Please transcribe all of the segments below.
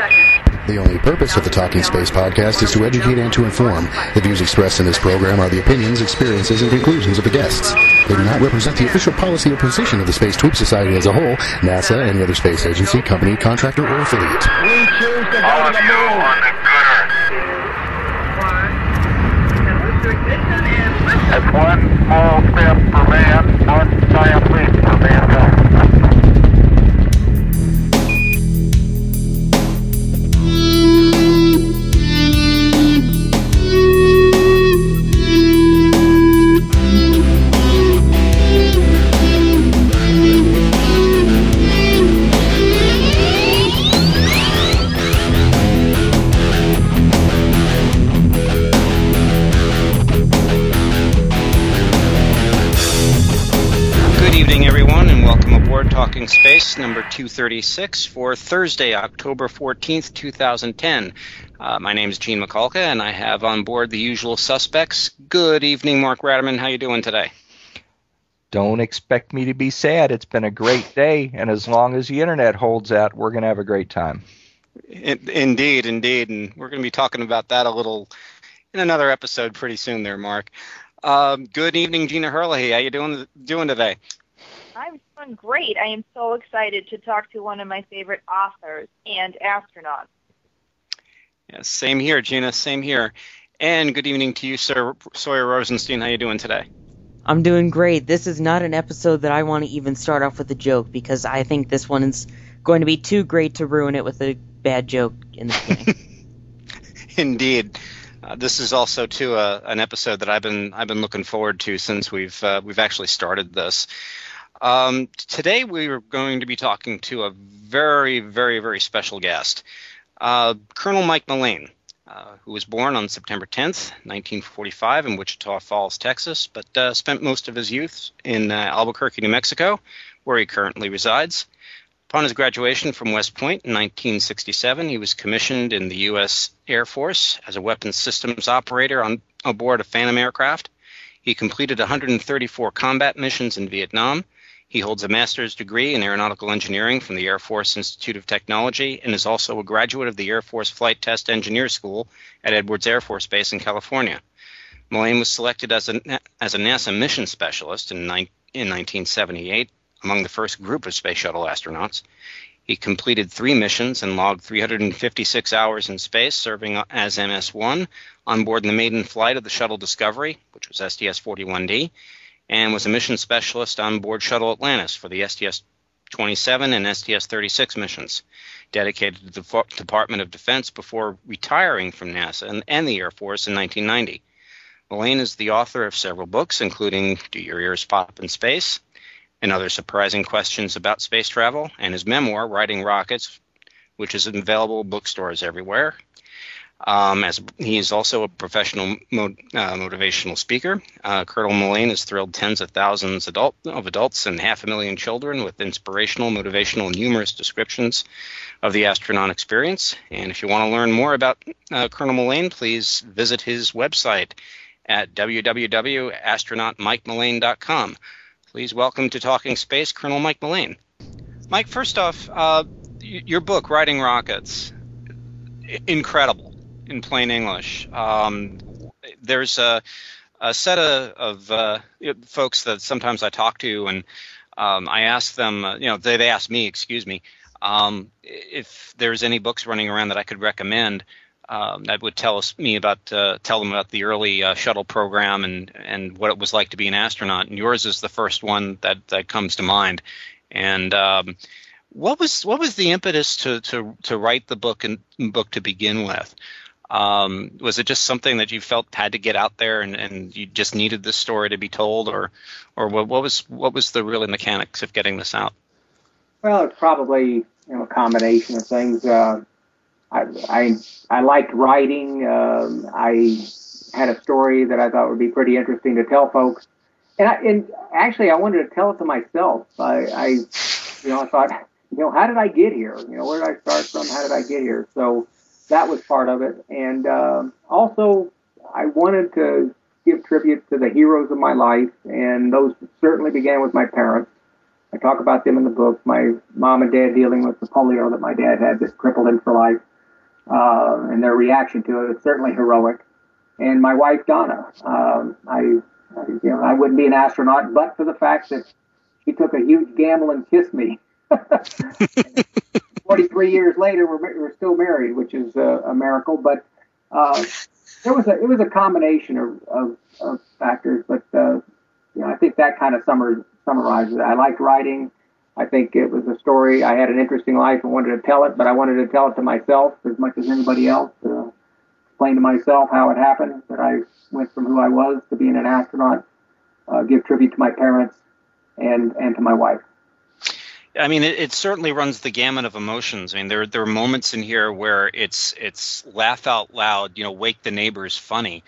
seconds. The only purpose of the Talking Space podcast is to educate and to inform. The views expressed in this program are the opinions, experiences, and conclusions of the guests. They do not represent the official policy or position of the Space Tweep Society as a whole, NASA, any other space agency, company, contractor, or affiliate. We choose to go to the moon. That's one small step for man, one giant leap for mankind. Talking Space number 236 for Thursday, October 14th, 2010. My name is Gene Mikulka, and I have on board the usual suspects. Good evening, Mark Ratterman. How you doing today? Don't expect me to be sad. It's been a great day, and as long as the internet holds out, we're going to have a great time. Indeed, indeed, and we're going to be talking about that a little in another episode pretty soon there, Mark. Good evening, Gina Herlihy. How you doing today? I'm doing great. I am so excited to talk to one of my favorite authors and astronauts. Yeah, same here, Gina. Same here. And good evening to you, Sir Sawyer Rosenstein. How are you doing today? I'm doing great. This is not an episode that I want to even start off with a joke because I think this one is going to be too great to ruin it with a bad joke in the beginning. Indeed. This is also too an episode that I've been looking forward to since we've actually started this. Today we are going to be talking to a very, very, very special guest, Colonel Mike Mullane, who was born on September 10th, 1945 in Wichita Falls, Texas, but spent most of his youth in Albuquerque, New Mexico, where he currently resides. Upon his graduation from West Point in 1967, he was commissioned in the U.S. Air Force as a weapons systems operator on aboard a Phantom aircraft. He completed 134 combat missions in Vietnam. He holds a master's degree in aeronautical engineering from the Air Force Institute of Technology and is also a graduate of the Air Force Flight Test Engineer School at Edwards Air Force Base in California. Mullane was selected as a NASA mission specialist in 1978 among the first group of space shuttle astronauts. He completed 3 missions and logged 356 hours in space, serving as MS-1 on board the maiden flight of the shuttle Discovery, which was STS-41D, and was a mission specialist on board Shuttle Atlantis for the STS-27 and STS-36 missions, dedicated to the Department of Defense before retiring from NASA and the Air Force in 1990. Mullane is the author of several books, including Do Your Ears Pop in Space, and Other Surprising Questions About Space Travel, and his memoir, Riding Rockets, which is available in bookstores everywhere. As he is also a professional motivational speaker, Colonel Mullane has thrilled tens of thousands of adults and 500,000 children with inspirational, motivational, and humorous descriptions of the astronaut experience. And if you want to learn more about Colonel Mullane, please visit his website at www.astronautmikemullane.com. Please welcome to Talking Space, Colonel Mike Mullane. Mike, first off, your book, Riding Rockets, incredible. In plain English, there's a set of folks that sometimes I talk to, and I ask them, they ask me, if there's any books running around that I could recommend that would tell them about the early shuttle program and what it was like to be an astronaut. And yours is the first one that comes to mind. And what was the impetus to write the book to begin with? Was it just something that you felt had to get out there and you just needed this story to be told, or what was the real mechanics of getting this out? Well, it's probably a combination of things. I liked writing. I had a story that I thought would be pretty interesting to tell folks, and actually I wanted to tell it to myself. I thought, how did I get here? Where did I start from? How did I get here? So that was part of it. And also, I wanted to give tribute to the heroes of my life, and those certainly began with my parents. I talk about them in the book, my mom and dad dealing with the polio that my dad had that crippled him for life. and their reaction to it. It's certainly heroic. And my wife, Donna, I wouldn't be an astronaut, but for the fact that she took a huge gamble and kissed me. 43 years later, we're still married, which is a miracle. But it was a combination of factors. But I think that kind of summarizes it. I liked writing. I think it was a story. I had an interesting life and wanted to tell it, but I wanted to tell it to myself as much as anybody else. Explain to myself how it happened that I went from who I was to being an astronaut. Give tribute to my parents and to my wife. I mean, it certainly runs the gamut of emotions. I mean, there are moments in here where it's laugh out loud, wake the neighbors funny,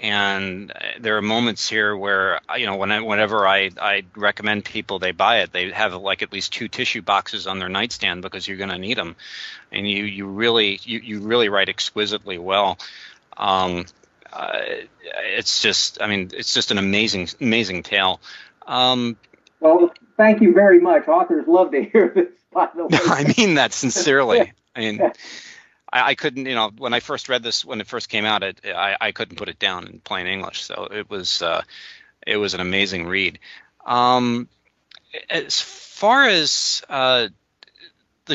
and there are moments here where whenever I recommend people they buy it, they have like at least 2 tissue boxes on their nightstand because you're going to need them, and you really write exquisitely well. It's just an amazing tale. Well, thank you very much. Authors love to hear this, by the way. I mean that sincerely. I mean, I couldn't, when I first read this, when it first came out, I couldn't put it down in plain English. So it was an amazing read. As far as the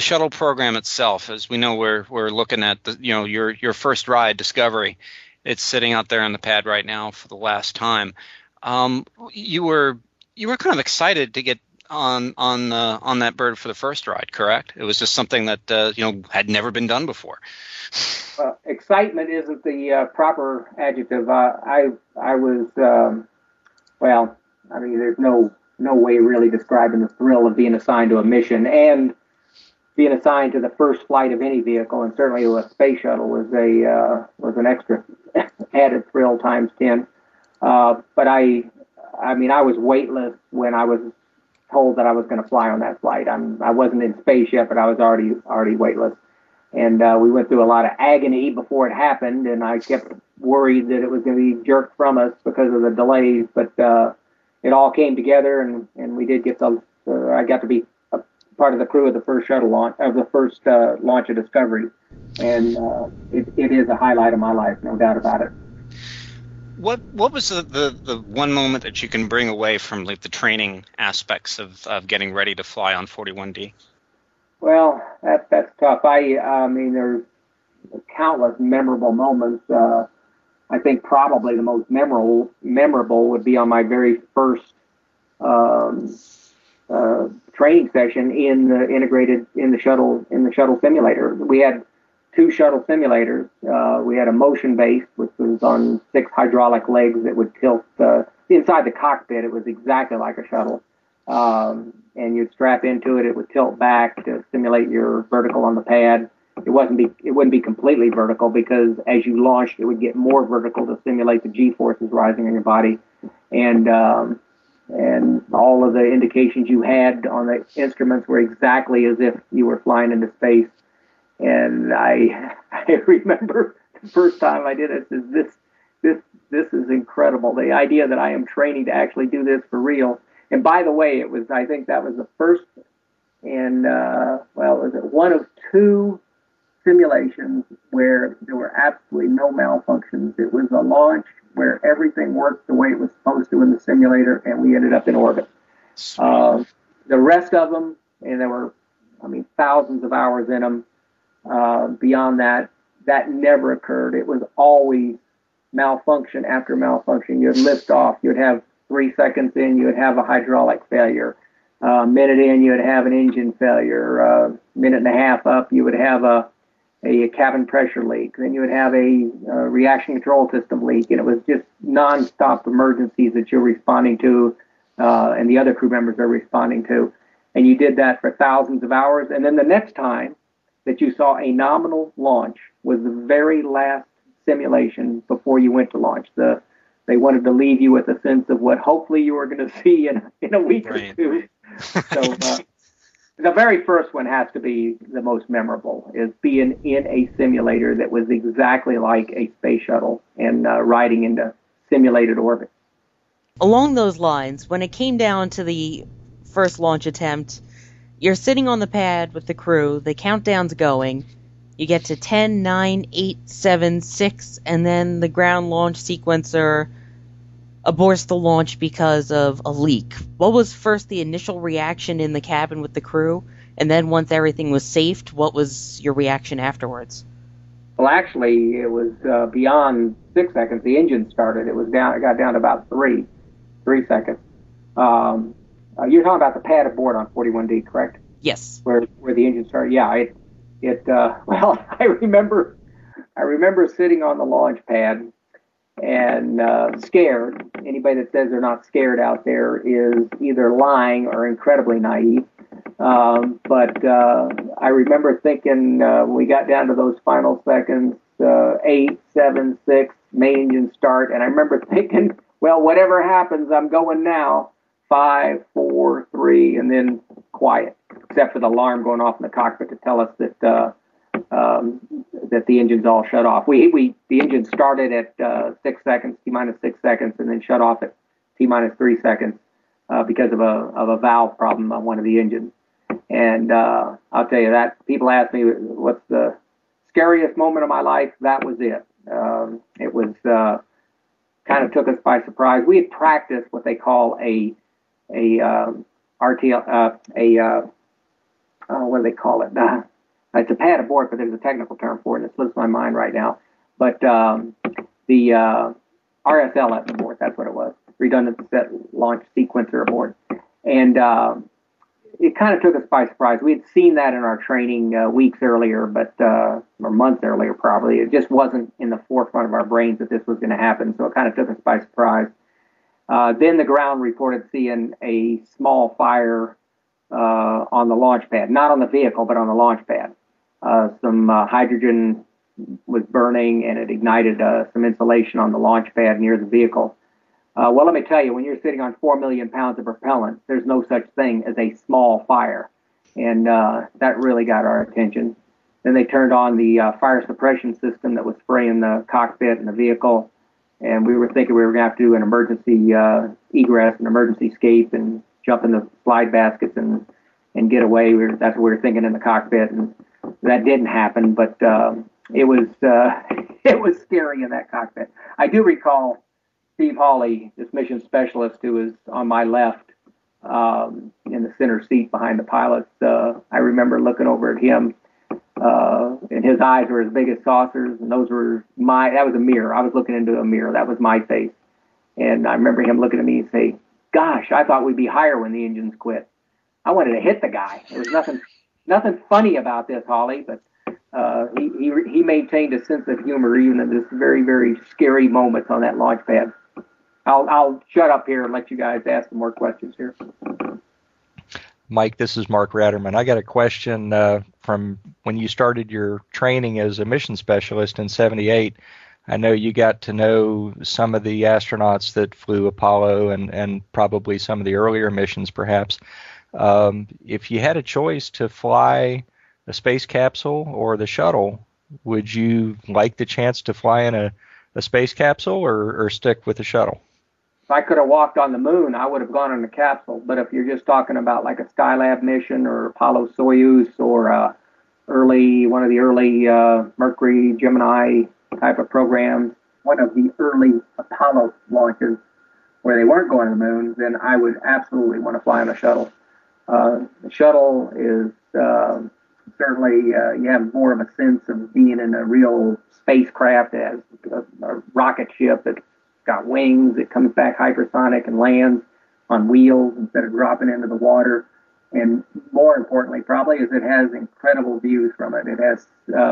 shuttle program itself, as we know, we're looking at your first ride, Discovery. It's sitting out there on the pad right now for the last time. You were kind of excited to get on that bird for the first ride, correct? It was just something that had never been done before. Excitement isn't the proper adjective. I was there's no way really describing the thrill of being assigned to a mission, and being assigned to the first flight of any vehicle, and certainly a space shuttle was an extra added thrill times 10. But I was weightless when I was told that I was going to fly on that flight. I wasn't in space yet, but I was already weightless. And we went through a lot of agony before it happened, and I kept worried that it was going to be jerked from us because of the delays. But it all came together, and we did get I got to be a part of the crew of the first shuttle launch, of the first launch of Discovery. And it is a highlight of my life, no doubt about it. What was the one moment that you can bring away from like the training aspects of getting ready to fly on 41D? Well, that's tough. I mean, there's countless memorable moments. I think probably the most memorable would be on my very first training session in the shuttle simulator. We had 2 shuttle simulators. We had a motion base, which was on 6 hydraulic legs that would tilt inside the cockpit. It was exactly like a shuttle. And you'd strap into it. It would tilt back to simulate your vertical on the pad. It wouldn't be completely vertical because as you launched, it would get more vertical to simulate the G-forces rising in your body. And all of the indications you had on the instruments were exactly as if you were flying into space. And I remember the first time I did it, I said, this is incredible. The idea that I am training to actually do this for real. And by the way, I think that was the first and one of 2 simulations where there were absolutely no malfunctions. It was a launch where everything worked the way it was supposed to in the simulator, and we ended up in orbit. The rest of them, and there were, thousands of hours in them. Beyond that never occurred. It was always malfunction after malfunction. You'd lift off, you'd have 3 seconds in, you'd have a hydraulic failure. A minute in, you'd have an engine failure. A minute and a half up, you would have a cabin pressure leak. Then you would have a reaction control system leak. And it was just nonstop emergencies that you're responding to, and the other crew members are responding to. And you did that for thousands of hours. And then the next time that you saw a nominal launch was the very last simulation before you went to launch. They wanted to leave you with a sense of what hopefully you were going to see in a week or two. So the very first one has to be the most memorable, is being in a simulator that was exactly like a space shuttle and riding into simulated orbit. Along those lines, when it came down to the first launch attempt, you're sitting on the pad with the crew, the countdown's going, You get to 10, 9, 8, 7, 6, and then the ground launch sequencer aborts the launch because of a leak. What was first the initial reaction in the cabin with the crew? And then once everything was safed, what was your reaction afterwards? Well, actually, it was beyond 6 seconds. The engine started. It was down. It got down to about three seconds. You're talking about the pad aboard on 41D, correct? Yes. Where the engine started? Yeah. I remember sitting on the launch pad and scared. Anybody that says they're not scared out there is either lying or incredibly naive. But I remember thinking when we got down to those final seconds, 8, 7, 6, main engine start, and I remember thinking, well, whatever happens, I'm going now. 5, 4, 3, and then quiet, except for the alarm going off in the cockpit to tell us that that the engines all shut off. The engine started at T minus 6 seconds, and then shut off at T minus 3 seconds because of a valve problem on one of the engines. And I'll tell you that people ask me what's the scariest moment of my life. That was it. It was kind of took us by surprise. We had practiced what they call it's a pad abort, but there's a technical term for it, and it slips my mind right now. But the RSLS abort, that's what it was, redundant set launch sequencer abort. And it kind of took us by surprise. We had seen that in our training weeks earlier, or months earlier probably. It just wasn't in the forefront of our brains that this was going to happen, so it kind of took us by surprise. Then the ground reported seeing a small fire on the launch pad, not on the vehicle, but on the launch pad. Some hydrogen was burning, and it ignited some insulation on the launch pad near the vehicle. Well, let me tell you, when you're sitting on 4 million pounds of propellant, there's no such thing as a small fire, and that really got our attention. Then they turned on the fire suppression system that was spraying the cockpit and the vehicle, and we were thinking we were going to have to do an emergency egress, an emergency escape, and jump in the slide baskets and get away. That's what we were thinking in the cockpit, and that didn't happen. But it was scary in that cockpit. I do recall Steve Hawley, this mission specialist who was on my left in the center seat behind the pilots. I remember looking over at him. And his eyes were as big as saucers, and those were that was a mirror. I was looking into a mirror. That was my face. And I remember him looking at me and say, gosh, I thought we'd be higher when the engines quit. I wanted to hit the guy. There was nothing funny about this, Holly, but he maintained a sense of humor even in this very, very scary moment on that launch pad. I'll shut up here and let you guys ask some more questions here. Mike, this is Mark Ratterman. I got a question from when you started your training as a mission specialist in 1978. I know you got to know some of the astronauts that flew Apollo and probably some of the earlier missions, perhaps. If you had a choice to fly a space capsule or the shuttle, would you like the chance to fly in a space capsule or stick with the shuttle? If I could have walked on the moon, I would have gone on a capsule. But if you're just talking about like a Skylab mission or Apollo Soyuz or one of the early Mercury Gemini type of programs, one of the early Apollo launches where they weren't going to the moon, then I would absolutely want to fly on a shuttle. The shuttle is certainly you have more of a sense of being in a real spacecraft as a rocket ship that's got wings, it comes back hypersonic and lands on wheels instead of dropping into the water. And more importantly, probably, is it has incredible views from it. It has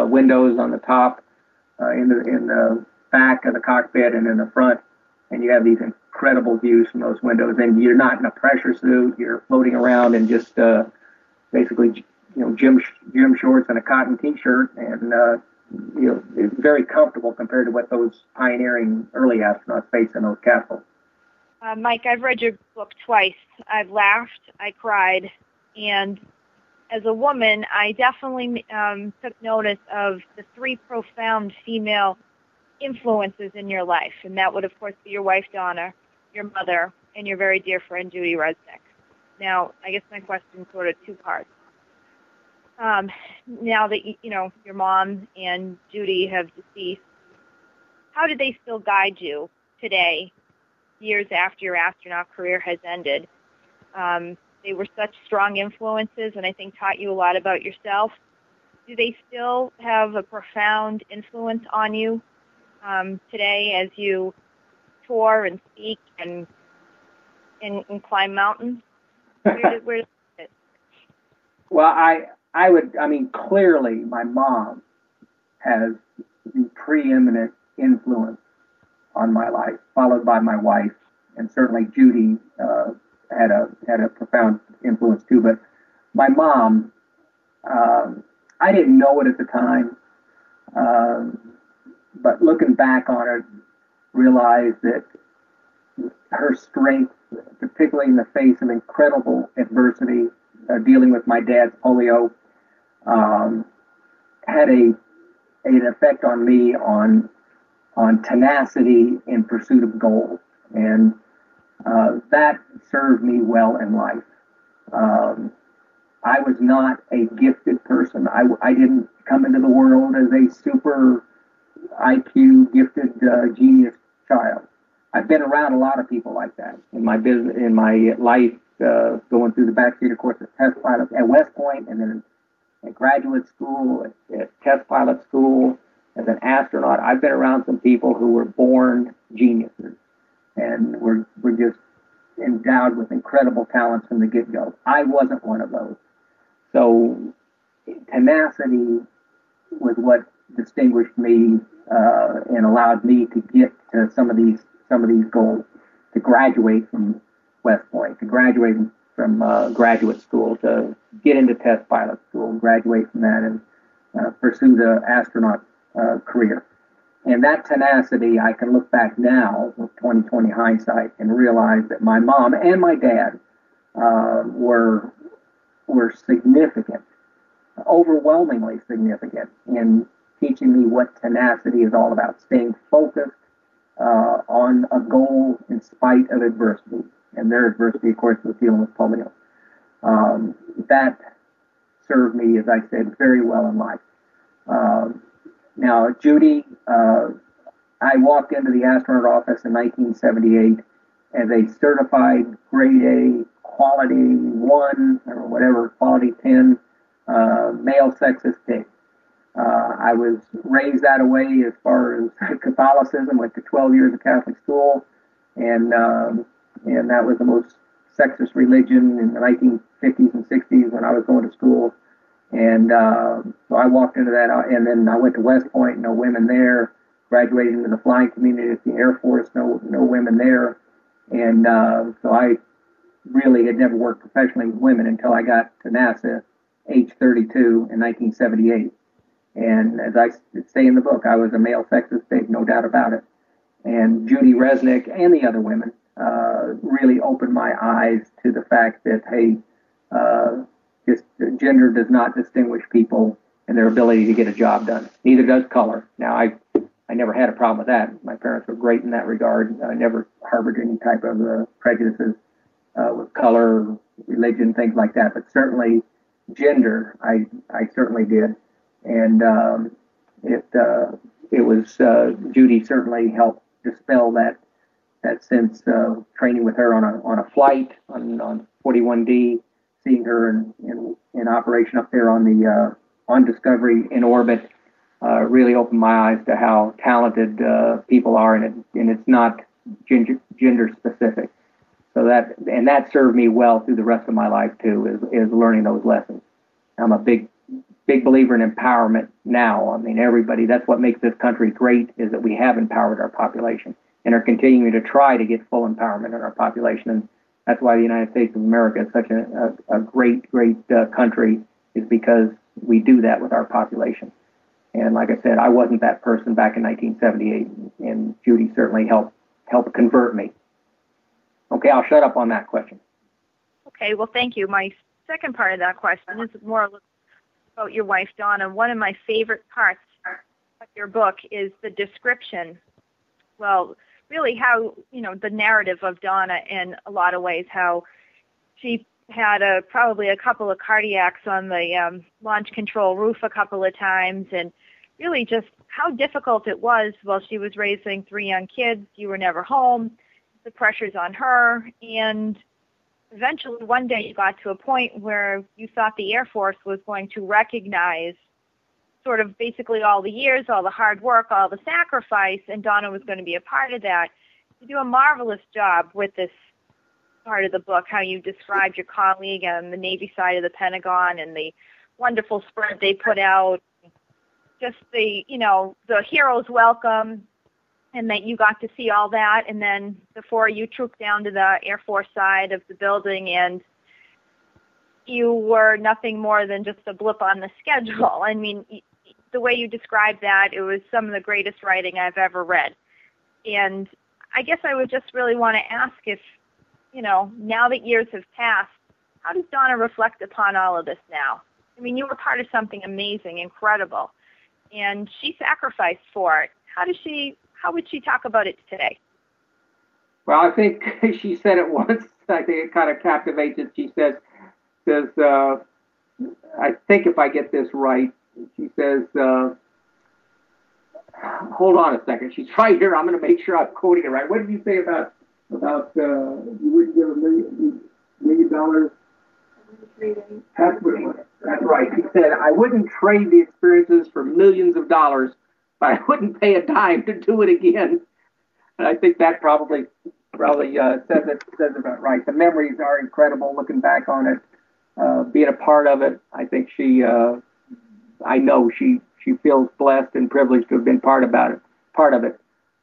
windows on the top, in the back of the cockpit and in the front, and you have these incredible views from those windows. And you're not in a pressure suit. You're floating around in just basically, you know, gym shorts and a cotton T-shirt, and you know, it's very comfortable compared to what those pioneering early astronauts face in those capsules. Mike, I've read your book twice. I've laughed, I cried, and as a woman, I definitely took notice of the three profound female influences in your life, and that would, of course, be your wife, Donna, your mother, and your very dear friend, Judy Resnik. Now, I guess my question is sort of two parts. now that, you know, your mom and Judy have deceased, how do they still guide you today, years after your astronaut career has ended? They were such strong influences and I think taught you a lot about yourself. Do they still have a profound influence on you today as you tour and speak and climb mountains? Where does it? Well, I would, I mean, clearly my mom has the preeminent influence on my life, followed by my wife, and certainly Judy had a profound influence too. But my mom, I didn't know it at the time, but looking back on it, realized that her strength, particularly in the face of incredible adversity, dealing with my dad's polio, had an effect on me on tenacity in pursuit of goals, and that served me well in life. I was not a gifted person. I didn't come into the world as a super IQ gifted genius child. I've been around a lot of people like that in my business, in my life, going through the backseat, of course, as test pilot at West Point, and then at graduate school, at test pilot school, as an astronaut. I've been around some people who were born geniuses and were just endowed with incredible talents from the get-go. I wasn't one of those. So tenacity was what distinguished me and allowed me to get to some of these goals, to graduate from West Point, to graduate from graduate school, to get into test pilot school, graduate from that, and pursue the astronaut career. And that tenacity, I can look back now with 20/20 hindsight and realize that my mom and my dad were significant, overwhelmingly significant, in teaching me what tenacity is all about, staying focused on a goal in spite of adversity. And their adversity, of course, was dealing with polio. That served me, as I said, very well in life. Now, Judy, I walked into the astronaut office in 1978 as a certified grade A, quality 1, or whatever, quality 10, male sexist pig. I was raised that way as far as Catholicism, went to 12 years of Catholic school, and that was the most sexist religion in the 1950s and 60s when I was going to school. And so I walked into that, and then I went to West Point, no women there. Graduated into the flying community at the Air Force, no women there. And so I really had never worked professionally with women until I got to NASA, age 32, in 1978. And as I say in the book, I was a male sexist pig, no doubt about it. And Judy Resnik and the other women really opened my eyes to the fact that, hey, gender does not distinguish people and their ability to get a job done. Neither does color. Now, I never had a problem with that. My parents were great in that regard. I never harbored any type of prejudices with color, religion, things like that. But certainly gender, I certainly did. And it was, Judy certainly helped dispel that sense of training with her on a flight, on 41D, seeing her in operation up there on the on Discovery in orbit, really opened my eyes to how talented people are, and it's not gender specific. So that served me well through the rest of my life too, is learning those lessons. I'm a big believer in empowerment now. I mean, everybody. That's what makes this country great, is that we have empowered our population and are continuing to try to get full empowerment in our population. And that's why the United States of America is such a great country, is because we do that with our population. And like I said, I wasn't that person back in 1978, and Judy certainly helped convert me. Okay, I'll shut up on that question. Okay, well, thank you. My second part of that question is more about your wife, Donna. One of my favorite parts of your book is the description. Well, really how, you know, the narrative of Donna in a lot of ways, how she had probably a couple of cardiacs on the launch control roof a couple of times, and really just how difficult it was while she was raising three young kids. You were never home. The pressures on her. And eventually one day you got to a point where you thought the Air Force was going to recognize sort of basically all the years, all the hard work, all the sacrifice, and Donna was going to be a part of that. You do a marvelous job with this part of the book, how you described your colleague on the Navy side of the Pentagon and the wonderful spread they put out, just the, you know, the hero's welcome, and that you got to see all that. And then before you trooped down to the Air Force side of the building, and you were nothing more than just a blip on the schedule. I mean, the way you described that, it was some of the greatest writing I've ever read. And I guess I would just really want to ask if, you know, now that years have passed, how does Donna reflect upon all of this now? I mean, you were part of something amazing, incredible, and she sacrificed for it. How would she talk about it today? Well, I think she said it once. I think it kind of captivates it. She says, I think if I get this right, she says, hold on a second. She's right here. I'm going to make sure I'm quoting it right. What did you say about you wouldn't give $1 million? That's right. She said, I wouldn't trade the experiences for millions of dollars, but I wouldn't pay a dime to do it again. And I think that probably says it about right. The memories are incredible looking back on it, being a part of it. I think she feels blessed and privileged to have been part of it.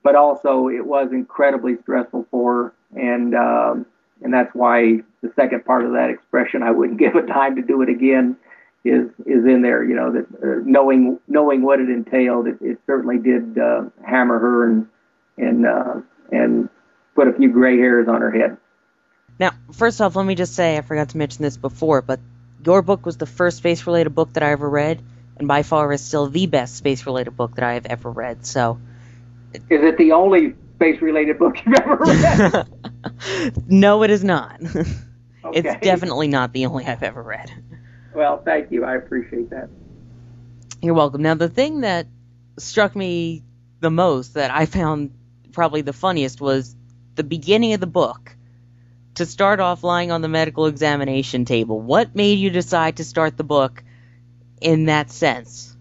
But also it was incredibly stressful for her, and that's why the second part of that expression, I wouldn't give a dime to do it again, is in there, you know, that knowing what it entailed, it certainly did hammer her and put a few gray hairs on her head. Now, first off, let me just say, I forgot to mention this before, but your book was the first space-related book that I ever read, and by far is still the best space-related book that I have ever read, so... Is it the only space-related book you've ever read? No, it is not. Okay. It's definitely not the only I've ever read. Well, thank you. I appreciate that. You're welcome. Now, the thing that struck me the most, that I found probably the funniest, was the beginning of the book. To start off lying on the medical examination table, what made you decide to start the book in that sense?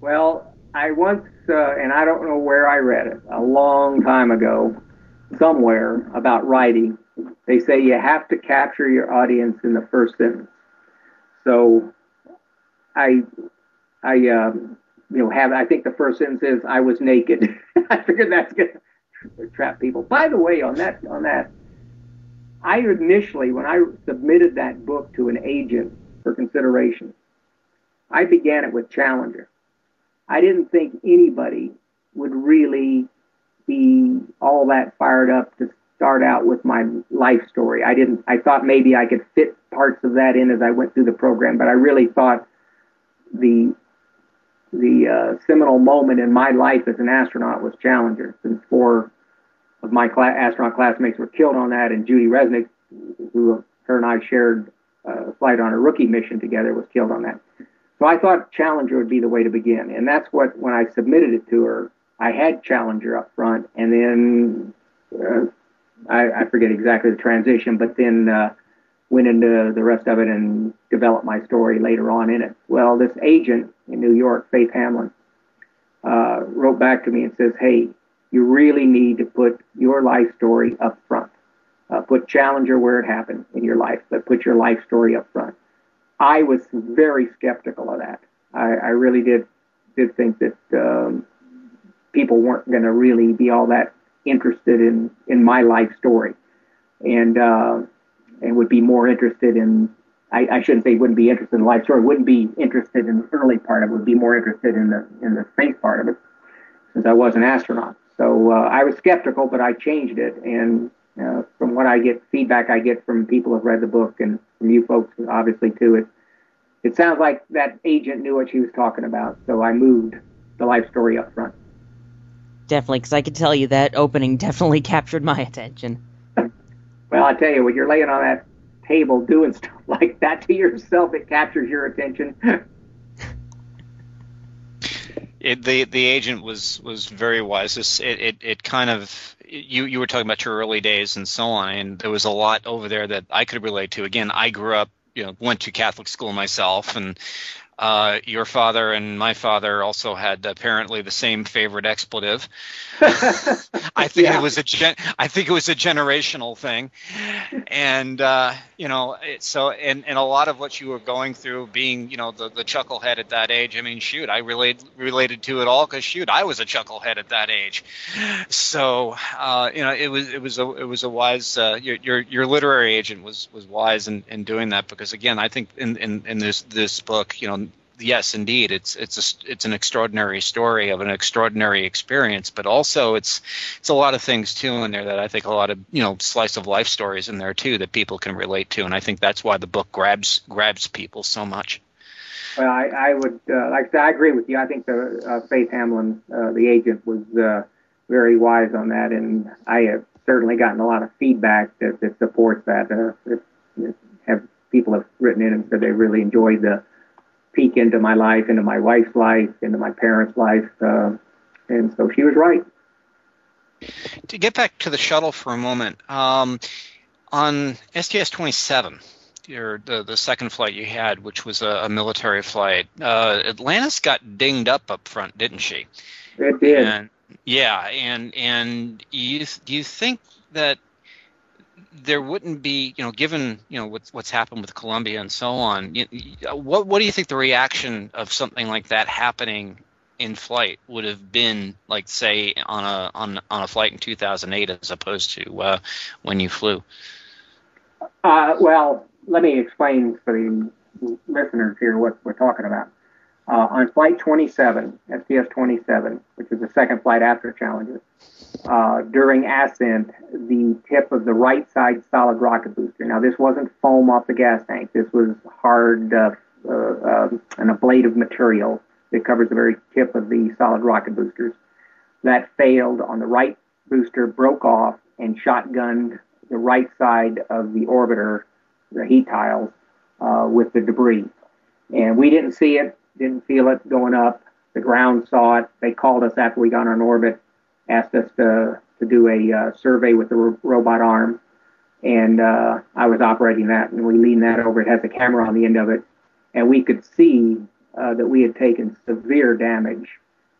Well, I once, and I don't know where I read it, a long time ago, somewhere, about writing, they say you have to capture your audience in the first sentence. So I think the first sentence is, I was naked. I figured that's going to trap people. By the way, on that, I initially, when I submitted that book to an agent for consideration, I began it with Challenger. I didn't think anybody would really be all that fired up to start out with my life story. I thought maybe I could fit parts of that in as I went through the program, but I really thought the seminal moment in my life as an astronaut was Challenger, since 4 of my astronaut classmates were killed on that, and Judy Resnik, who her and I shared a flight on a rookie mission together, was killed on that. So I thought Challenger would be the way to begin, and that's what, when I submitted it to her, I had Challenger up front, and then I forget exactly the transition, but then went into the rest of it and developed my story later on in it. Well, this agent in New York, Faith Hamlin, wrote back to me and says, hey, you really need to put your life story up front. Put Challenger where it happened in your life, but put your life story up front. I was very skeptical of that. I really did think that people weren't going to really be all that interested in my life story, and would be more interested in, I shouldn't say wouldn't be interested in life story, wouldn't be interested in the early part of it, would be more interested in the space part of it, since I was an astronaut. So I was skeptical, but I changed it, and from what I get, feedback I get from people who've read the book, and from you folks obviously too, it sounds like that agent knew what she was talking about, so I moved the life story up front. Definitely, because I can tell you that opening definitely captured my attention. Well, I tell you, when you're laying on that table doing stuff like that to yourself, it captures your attention. The agent was very wise. It kind of, you were talking about your early days and so on, and there was a lot over there that I could relate to. Again, I grew up, went to Catholic school myself, and your father and my father also had apparently the same favorite expletive. I think it was a generational thing, and and a lot of what you were going through, being the chucklehead at that age. I mean, shoot, I related to it all because shoot, I was a chucklehead at that age. So it was a wise your literary agent was wise in doing that, because again, I think in this book, yes, indeed, it's an extraordinary story of an extraordinary experience, but also it's a lot of things too in there that I think a lot of slice of life stories in there too that people can relate to, and I think that's why the book grabs people so much. Well, I would I agree with you. I think the Faith Hamlin, the agent, was very wise on that, and I have certainly gotten a lot of feedback that supports that. People have written in and said they really enjoyed the peek into my life, into my wife's life, into my parents' life, and so she was right. To get back to the shuttle for a moment, on STS-27, the second flight you had, which was a military flight, Atlantis got dinged up front, didn't she? It did. And do you think that there wouldn't be, given what's happened with Columbia and so on, what do you think the reaction of something like that happening in flight would have been, like say on a flight in 2008 as opposed to when you flew? Well, let me explain for the listeners here what we're talking about. On flight 27, STS-27, which is the second flight after Challenger, during ascent, the tip of the right side solid rocket booster. Now, this wasn't foam off the gas tank. This was hard, an ablative material that covers the very tip of the solid rocket boosters. That failed on the right booster, broke off, and shotgunned the right side of the orbiter, the heat tiles, with the debris. And we didn't see it. Didn't feel it going up. The ground saw it. They called us after we got on orbit, asked us to do a survey with the robot arm, and I was operating that, and we leaned that over. It has a camera on the end of it, and we could see that we had taken severe damage,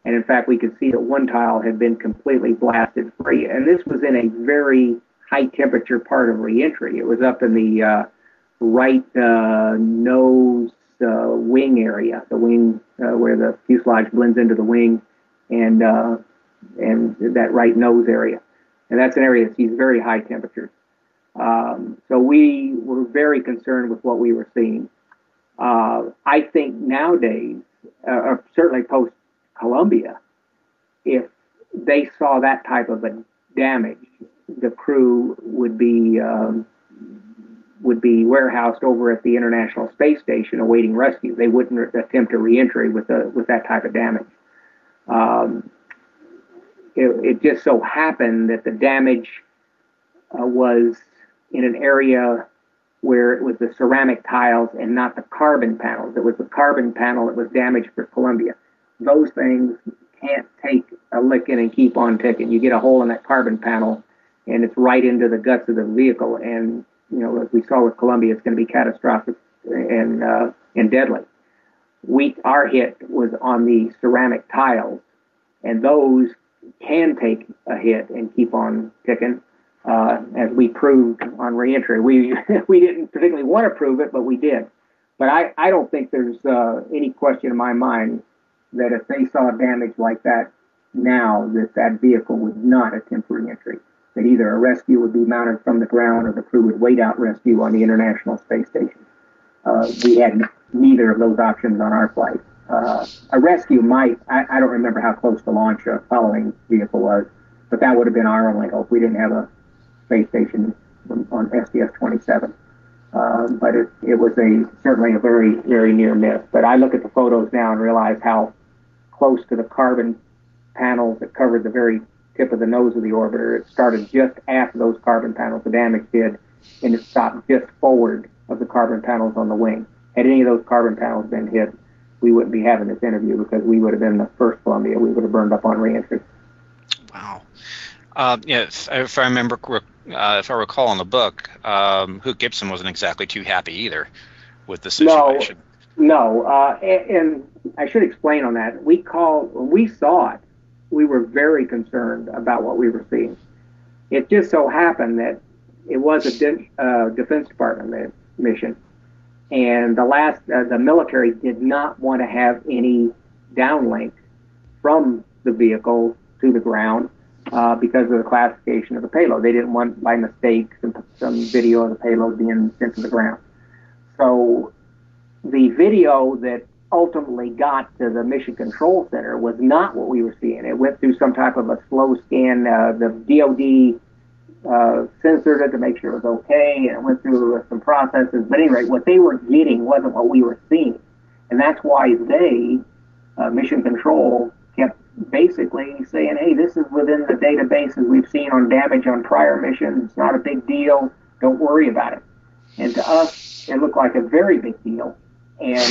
and in fact, we could see that one tile had been completely blasted free, and this was in a very high-temperature part of reentry. It was up in the right nose wing area, the wing where the fuselage blends into the wing, and that right nose area, and that's an area that sees very high temperatures. So we were very concerned with what we were seeing. I think nowadays, certainly post Columbia, if they saw that type of a damage, the crew would be warehoused over at the International Space Station awaiting rescue. They wouldn't attempt a reentry with that type of damage. It just so happened that the damage was in an area where it was the ceramic tiles and not the carbon panels. It was the carbon panel that was damaged for Columbia. Those things can't take a licking and keep on ticking. You get a hole in that carbon panel, and it's right into the guts of the vehicle, and as we saw with Columbia, it's going to be catastrophic and deadly. Our hit was on the ceramic tiles, and those can take a hit and keep on ticking, as we proved on reentry. We didn't particularly want to prove it, but we did. But I don't think there's any question in my mind that if they saw damage like that now, that vehicle would not attempt reentry. That either a rescue would be mounted from the ground or the crew would wait out rescue on the International Space Station. We had neither of those options on our flight. A rescue might, I don't remember how close to launch a following vehicle was, but that would have been our only hope. We didn't have a space station on STS-27. But it was certainly a very, very near miss. But I look at the photos now and realize how close to the carbon panels that covered the very tip of the nose of the orbiter. It started just after those carbon panels, the damage did, and it stopped just forward of the carbon panels on the wing. Had any of those carbon panels been hit, we wouldn't be having this interview because we would have been the first Columbia. We would have burned up on reentry. Wow. Yes, if I remember, if I recall in the book, Hoot Gibson wasn't exactly too happy either with the situation. No. And I should explain on that. When we saw it, we were very concerned about what we were seeing. It just so happened that it was a Defense Department mission, and the military did not want to have any downlink from the vehicle to the ground because of the classification of the payload. They didn't want, by mistake, some video of the payload being sent to the ground. So the video that ultimately got to the Mission Control Center was not what we were seeing. It went through some type of a slow scan. The DOD censored it to make sure it was okay, and it went through some processes. But anyway, what they were getting wasn't what we were seeing. And that's why they, Mission Control, kept basically saying, hey, this is within the databases we've seen on damage on prior missions. It's not a big deal. Don't worry about it. And to us, it looked like a very big deal. And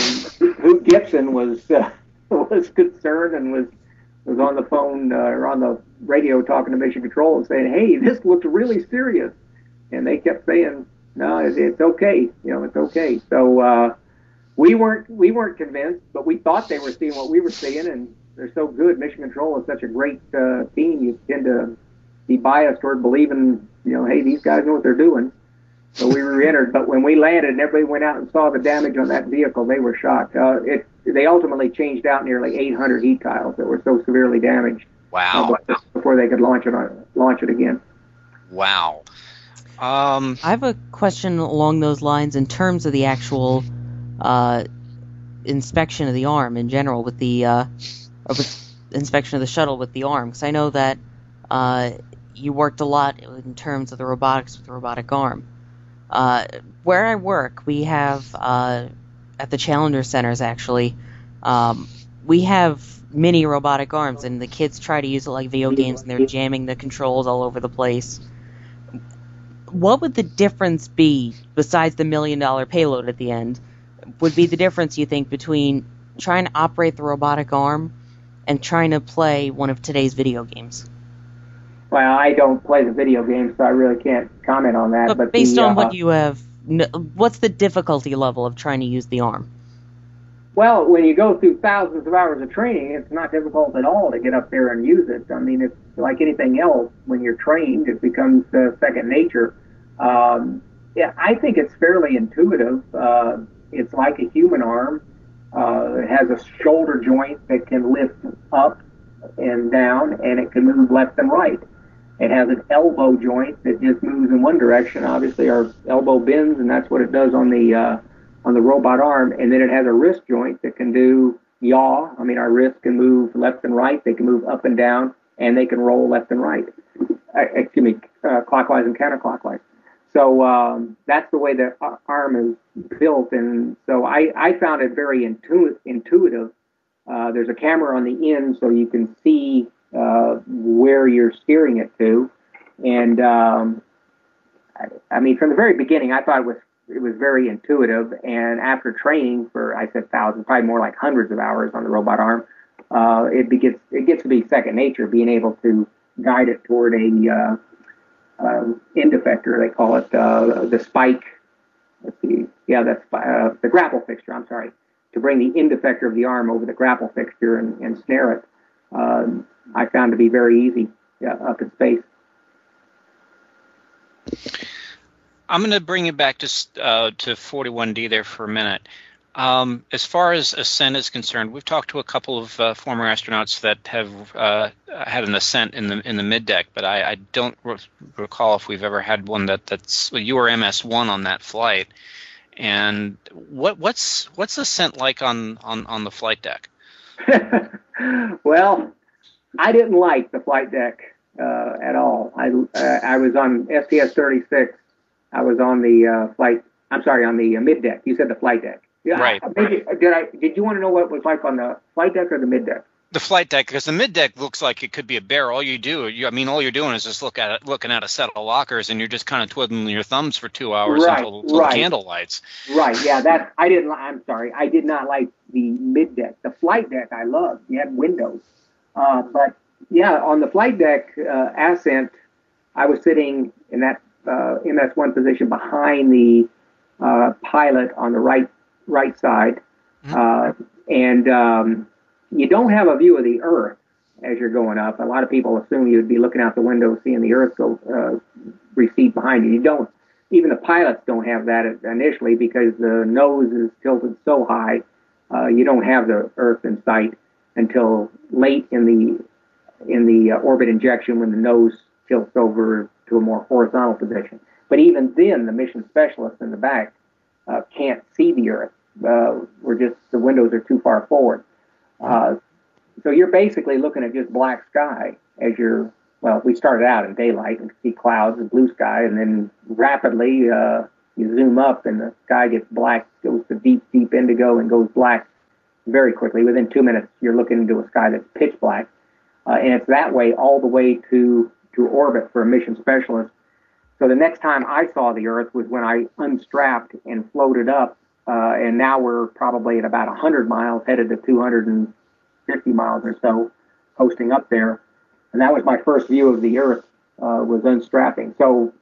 Hoot Gibson was concerned and was on the phone or on the radio talking to Mission Control and saying, hey, this looks really serious. And they kept saying, no, it's okay. You know, it's okay. So we weren't convinced, but we thought they were seeing what we were seeing, and they're so good. Mission Control is such a great team. You tend to be biased toward believing, you know, hey, these guys know what they're doing. So we re-entered, but when we landed and everybody went out and saw the damage on that vehicle, they were shocked. They ultimately changed out nearly 800 e-tiles that were so severely damaged. Wow! Before they could launch it again. Wow. I have a question along those lines in terms of the actual inspection of the arm in general, with the inspection of the shuttle with the arm, because I know that you worked a lot in terms of the robotics with the robotic arm. Where I work, we have, at the Challenger centers actually, we have mini robotic arms, and the kids try to use it like video games, and they're jamming the controls all over the place. What would the difference be, besides the $1 million payload at the end, would be the difference, you think, between trying to operate the robotic arm and trying to play one of today's video games? Well, I don't play the video games, so I really can't comment on that. But based on what you have, what's the difficulty level of trying to use the arm? Well, when you go through thousands of hours of training, it's not difficult at all to get up there and use it. I mean, it's like anything else. When you're trained, it becomes second nature. Yeah, I think it's fairly intuitive. It's like a human arm. It has a shoulder joint that can lift up and down, and it can move left and right. It has an elbow joint that just moves in one direction. Obviously, our elbow bends, and that's what it does on the robot arm. And then it has a wrist joint that can do yaw. I mean, our wrists can move left and right. They can move up and down, and they can roll left and right. Clockwise and counterclockwise. So that's the way the arm is built. And so I found it very intuitive. There's a camera on the end, so you can see where you're steering it to, and I mean, from the very beginning, I thought it was very intuitive. And after training for, I said thousands, probably more like hundreds of hours on the robot arm, it gets to be second nature, being able to guide it toward a end effector. They call it the spike. Let's see, yeah, that's the grapple fixture. I'm sorry, to bring the end effector of the arm over the grapple fixture and snare it. I found to be very easy up in space. I'm going to bring it back to 41D there for a minute. As far as ascent is concerned, we've talked to a couple of former astronauts that have had an ascent in the mid-deck, but I don't recall if we've ever had one that's you were MS-1 on that flight. And what's ascent like on the flight deck? Well, I didn't like the flight deck at all. I was on STS-36. I was on the flight. I'm sorry, on the mid deck. You said the flight deck, yeah, right? Did you want to know what it was like on the flight deck or the mid deck? The flight deck, because the mid deck looks like it could be a bear. All you're doing is just looking at a set of lockers, and you're just kind of twiddling your thumbs for 2 hours until the candle lights. Right. Yeah. I'm sorry. I did not like the mid deck. The flight deck I loved. You had windows, but yeah, on the flight deck ascent, I was sitting in that MS-1 position behind the pilot on the right side, and you don't have a view of the Earth as you're going up. A lot of people assume you'd be looking out the window, seeing the Earth go recede behind you. You don't. Even the pilots don't have that initially because the nose is tilted so high. You don't have the Earth in sight until late in the orbit injection when the nose tilts over to a more horizontal position. But even then, the mission specialists in the back can't see the Earth. The windows are too far forward. So you're basically looking at just black sky as you're, we started out in daylight and see clouds and blue sky, and then rapidly you zoom up and the sky gets black, goes to deep, deep indigo and goes black very quickly. Within 2 minutes, you're looking into a sky that's pitch black. And it's that way all the way to orbit for a mission specialist. So the next time I saw the Earth was when I unstrapped and floated up. And now we're probably at about 100 miles, headed to 250 miles or so, coasting up there. And that was my first view of the Earth, was unstrapping. So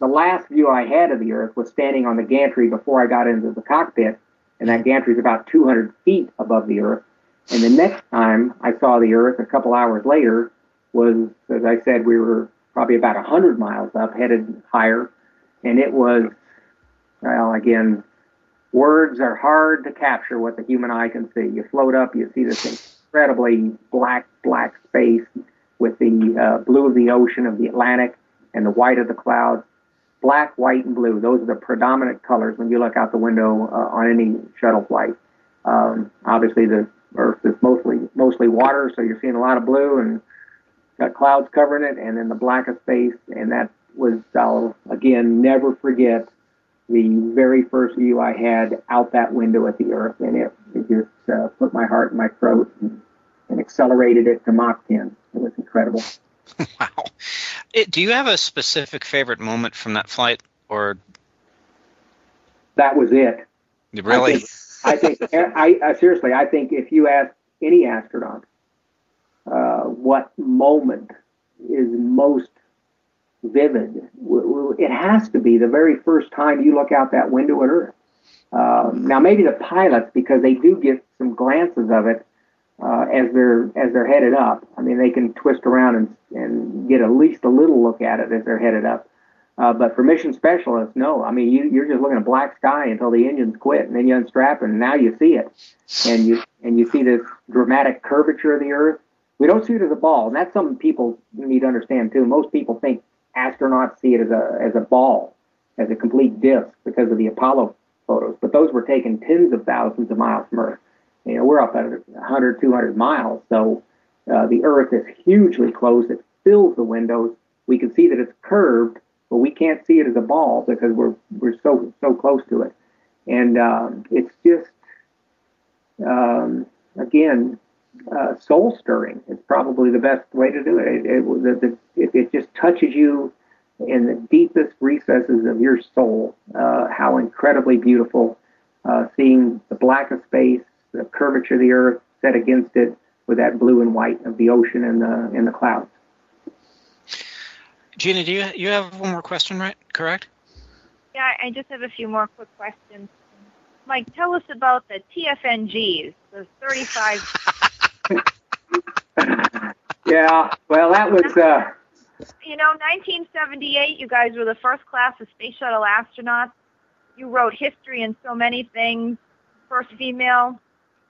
the last view I had of the Earth was standing on the gantry before I got into the cockpit, and that gantry is about 200 feet above the Earth. And the next time I saw the Earth, a couple hours later, was, as I said, we were probably about 100 miles up, headed higher, and it was, words are hard to capture what the human eye can see. You float up, you see this incredibly black space with the blue of the ocean of the Atlantic and the white of the clouds. Black, white, and blue. Those are the predominant colors when you look out the window on any shuttle flight. Obviously, the Earth is mostly water, so you're seeing a lot of blue and got clouds covering it, and then the black of space. And that was, I'll again never forget, the very first view I had out that window at the Earth, and it just put my heart in my throat and accelerated it to Mach 10. It was incredible. Wow. Do you have a specific favorite moment from that flight? Or that was it. Really? I think if you ask any astronaut what moment is most vivid, it has to be the very first time you look out that window at Earth. Now maybe the pilots, because they do get some glances of it as they're headed up. I mean, they can twist around and get at least a little look at it as they're headed up. But for mission specialists, no. I mean, you're just looking at black sky until the engines quit, and then you unstrap, and now you see it, and you see this dramatic curvature of the Earth. We don't see it as a ball, and that's something people need to understand too. Most people think astronauts see it as a ball, as a complete disc because of the Apollo photos. But those were taken tens of thousands of miles from Earth. You know, we're up at 100, 200 miles. So the Earth is hugely close. It fills the windows. We can see that it's curved, but we can't see it as a ball because we're so close to it. And it's just, again, soul stirring is probably the best way to do it. It just touches you in the deepest recesses of your soul. How incredibly beautiful seeing the black of space, the curvature of the Earth set against it with that blue and white of the ocean and the clouds. Gina, do you have one more question, right? Correct? Yeah, I just have a few more quick questions. Mike, tell us about the TFNGs, the 35. Yeah, that was... 1978, you guys were the first class of space shuttle astronauts. You wrote history in so many things. First female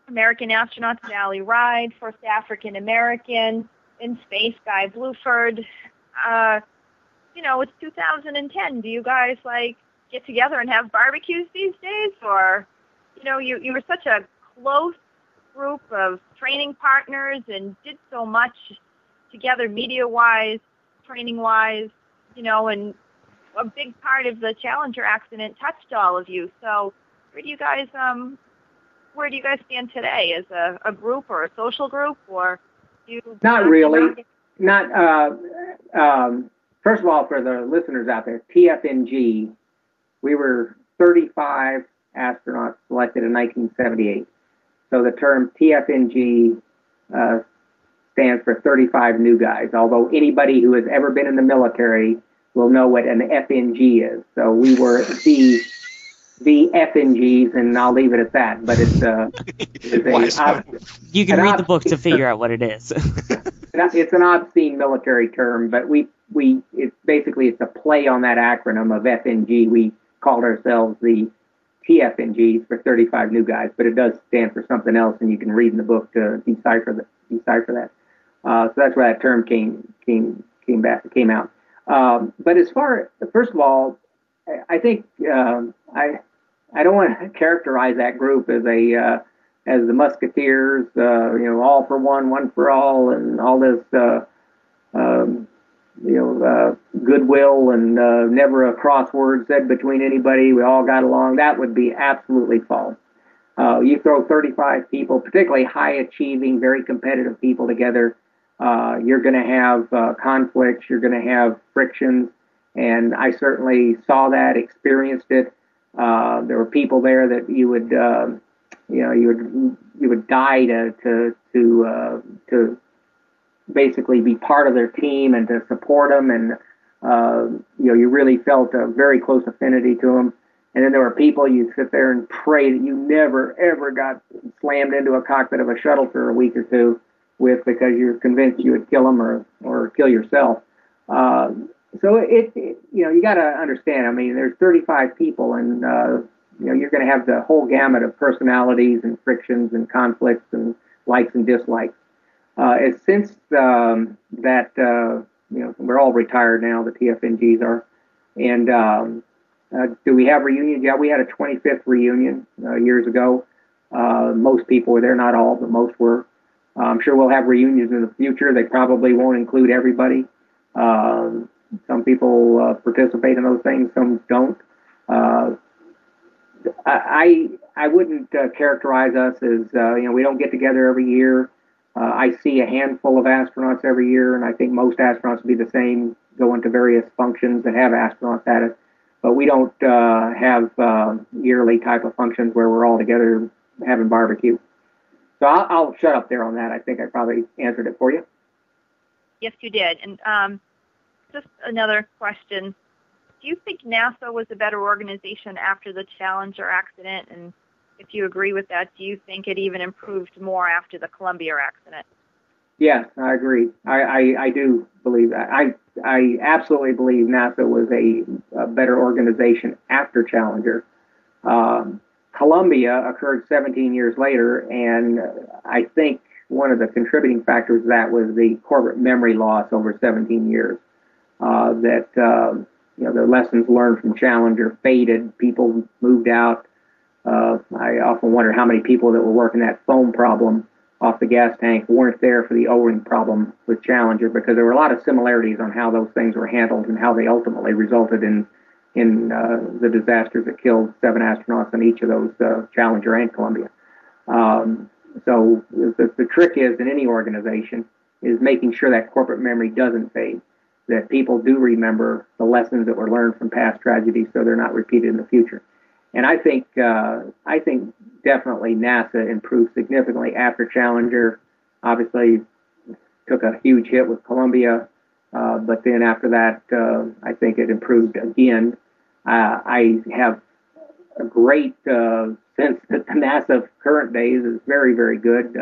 American astronaut, Sally Ride. First African American in space, Guy Bluford. It's 2010. Do you guys, get together and have barbecues these days? Or, you were such a close group of training partners and did so much together media-wise, training-wise, and a big part of the Challenger accident touched all of you. So where do you guys where do you guys stand today as a group or a social group? Or do you not really? Not. First of all, for the listeners out there, TFNG, we were 35 astronauts selected in 1978. So the term TFNG stands for 35 new guys, although anybody who has ever been in the military will know what an FNG is. So we were the FNGs, and I'll leave it at that. But you can read the book to figure out what it is. It's an obscene military term, but it's a play on that acronym of FNG. We called ourselves the TFNGs for 35 new guys, but it does stand for something else, and you can read in the book to decipher that. So that's where that term came out. But as far, first of all, I think I don't want to characterize that group as the Musketeers, all for one for all, and all this goodwill and never a crossword said between anybody. We all got along. That would be absolutely false. You throw 35 people, particularly high-achieving, very competitive people together, you're going to have conflicts, you're going to have frictions, and I certainly saw that, experienced it. There were people there that you would die to basically be part of their team and to support them, and you really felt a very close affinity to them. And then there were people you sit there and pray that you never ever got slammed into a cockpit of a shuttle for a week or two with, because you're convinced you would kill them or kill yourself. So you got to understand. I mean, there's 35 people, and you're going to have the whole gamut of personalities and frictions and conflicts and likes and dislikes. We're all retired now, the TFNGs are, and do we have reunions? Yeah, we had a 25th reunion years ago. Most people were there, not all, but most were. I'm sure we'll have reunions in the future. They probably won't include everybody. Some people participate in those things, some don't. I wouldn't characterize us as, we don't get together every year. I see a handful of astronauts every year, and I think most astronauts will be the same, going to various functions that have astronauts at it. But we don't have yearly type of functions where we're all together having barbecue. So I'll shut up there on that. I think I probably answered it for you. Yes, you did. And just another question. Do you think NASA was a better organization after the Challenger accident? And if you agree with that, do you think it even improved more after the Columbia accident? Yes, I agree. I do believe that. I absolutely believe NASA was a better organization after Challenger. Columbia occurred 17 years later, and I think one of the contributing factors to that was the corporate memory loss over 17 years. The lessons learned from Challenger faded. People moved out. I often wonder how many people that were working that foam problem off the gas tank weren't there for the O-ring problem with Challenger, because there were a lot of similarities on how those things were handled and how they ultimately resulted in the disasters that killed 7 astronauts on each of those, Challenger and Columbia. So the trick is, in any organization, is making sure that corporate memory doesn't fade, that people do remember the lessons that were learned from past tragedies so they're not repeated in the future. And I think definitely NASA improved significantly after Challenger. Obviously, took a huge hit with Columbia, but then after that, I think it improved again. I have a great sense that the NASA of current days is very, very good